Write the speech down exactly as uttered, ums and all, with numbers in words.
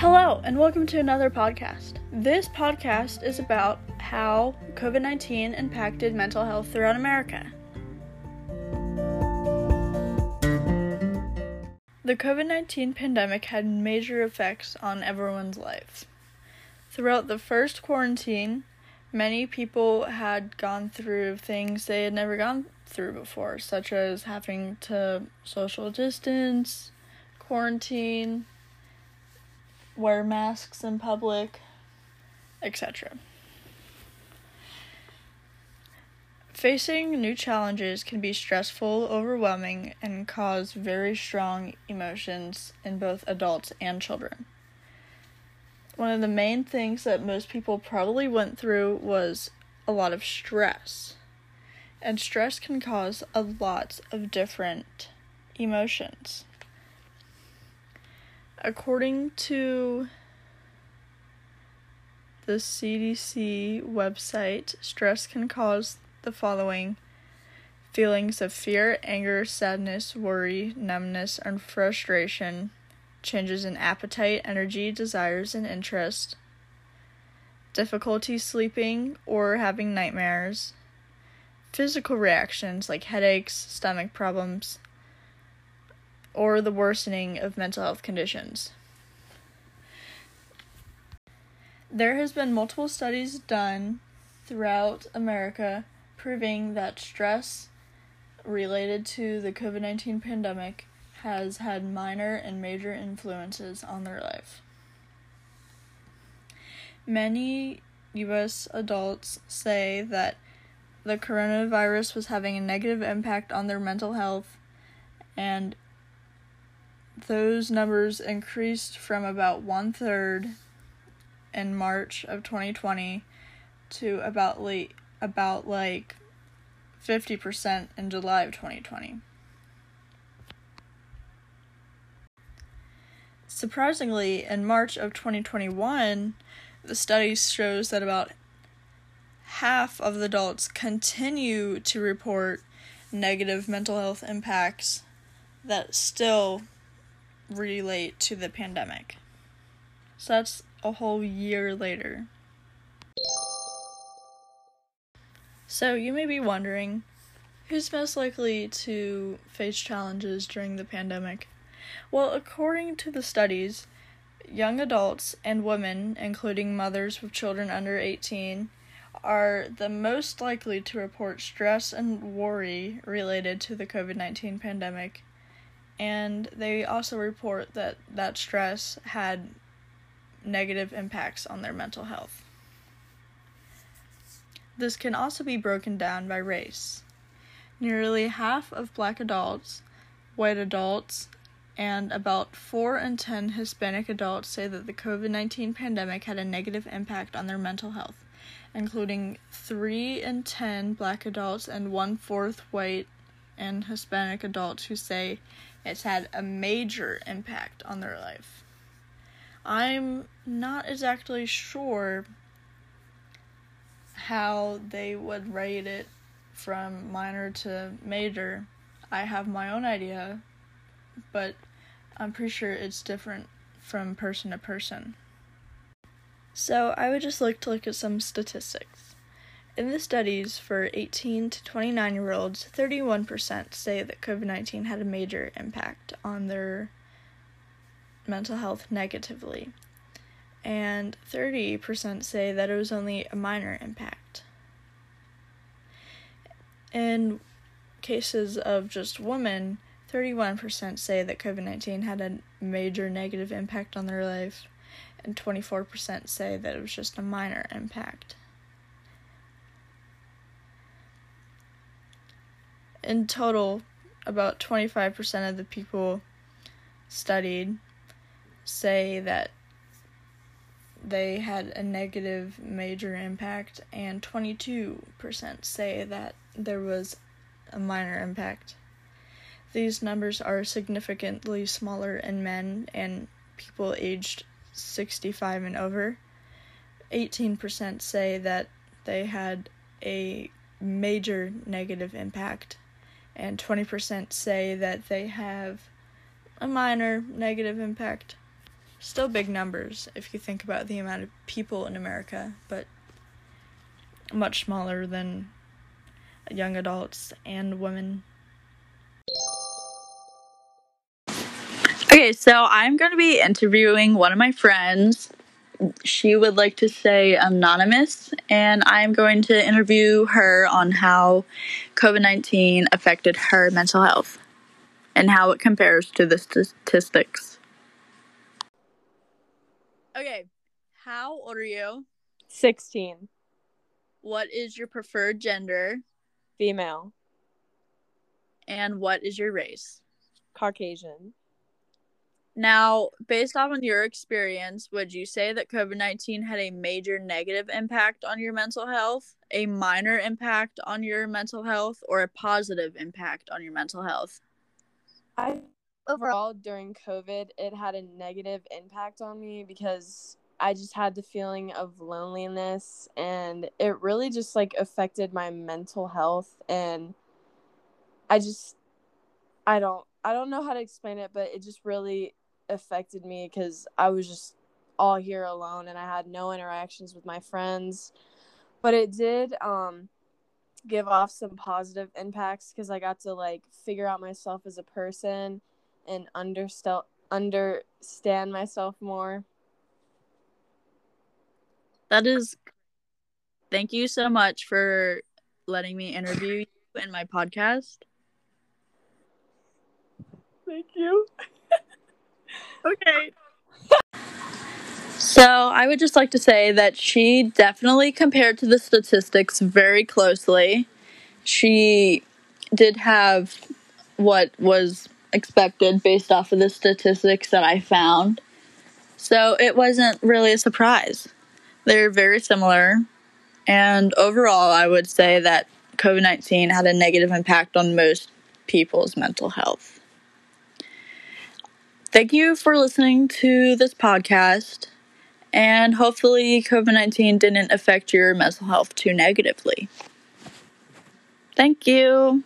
Hello, and welcome to another podcast. This podcast is about how covid nineteen impacted mental health throughout America. The covid nineteen pandemic had major effects on everyone's life. Throughout the first quarantine, many people had gone through things they had never gone through before, such as having to social distance, quarantine, wear masks in public, et cetera. Facing new challenges can be stressful, overwhelming, and cause very strong emotions in both adults and children. One of the main things that most people probably went through was a lot of stress. And stress can cause a lot of different emotions. According to the C D C website, stress can cause the following feelings of fear, anger, sadness, worry, numbness, and frustration, changes in appetite, energy, desires, and interest, difficulty sleeping or having nightmares, physical reactions like headaches, stomach problems, or the worsening of mental health conditions. There has been multiple studies done throughout America proving that stress related to the covid nineteen pandemic has had minor and major influences on their life. Many U S adults say that the coronavirus was having a negative impact on their mental health, and those numbers increased from about one-third in March of twenty twenty to about late, about like fifty percent in July of twenty twenty. Surprisingly, in March of twenty twenty-one, the study shows that about half of the adults continue to report negative mental health impacts that still relate to the pandemic. So that's a whole year later. So you may be wondering, who's most likely to face challenges during the pandemic? Well, according to the studies, young adults and women, including mothers with children under eighteen, are the most likely to report stress and worry related to the covid nineteen pandemic. And they also report that that stress had negative impacts on their mental health. This can also be broken down by race. Nearly half of black adults, white adults, and about four in ten Hispanic adults say that the covid nineteen pandemic had a negative impact on their mental health, including three in ten black adults and one-fourth white and Hispanic adults who say it's had a major impact on their life. I'm not exactly sure how they would rate it from minor to major. I have my own idea, but I'm pretty sure it's different from person to person. So I would just like to look at some statistics. In the studies for eighteen to twenty-nine year olds, thirty-one percent say that covid nineteen had a major impact on their mental health negatively, and thirty percent say that it was only a minor impact. In cases of just women, thirty-one percent say that covid nineteen had a major negative impact on their life, and twenty-four percent say that it was just a minor impact. In total, about twenty-five percent of the people studied say that they had a negative major impact, and twenty-two percent say that there was a minor impact. These numbers are significantly smaller in men and people aged sixty-five and over. eighteen percent say that they had a major negative impact, and twenty percent say that they have a minor negative impact. Still big numbers if you think about the amount of people in America, but much smaller than young adults and women. Okay, so I'm going to be interviewing one of my friends. She would like to stay anonymous, and I'm going to interview her on how covid nineteen affected her mental health and how it compares to the statistics. Okay, how old are you? sixteen. What is your preferred gender? Female. And what is your race? Caucasian. Now, based off on your experience, would you say that covid nineteen had a major negative impact on your mental health, a minor impact on your mental health, or a positive impact on your mental health? I overall, during COVID, it had a negative impact on me because I just had the feeling of loneliness, and it really just, like, affected my mental health, and I just, I don't, I don't know how to explain it, but it just really affected me because I was just all here alone and I had no interactions with my friends. But it did um, give off some positive impacts because I got to, like, figure out myself as a person and underst- understand myself more. That is – thank you so much for letting me interview you in my podcast. Thank you. Okay. So I would just like to say that she definitely compared to the statistics very closely. She did have what was expected based off of the statistics that I found. So it wasn't really a surprise. They're very similar. And overall, I would say that covid nineteen had a negative impact on most people's mental health. Thank you for listening to this podcast, and hopefully covid nineteen didn't affect your mental health too negatively. Thank you.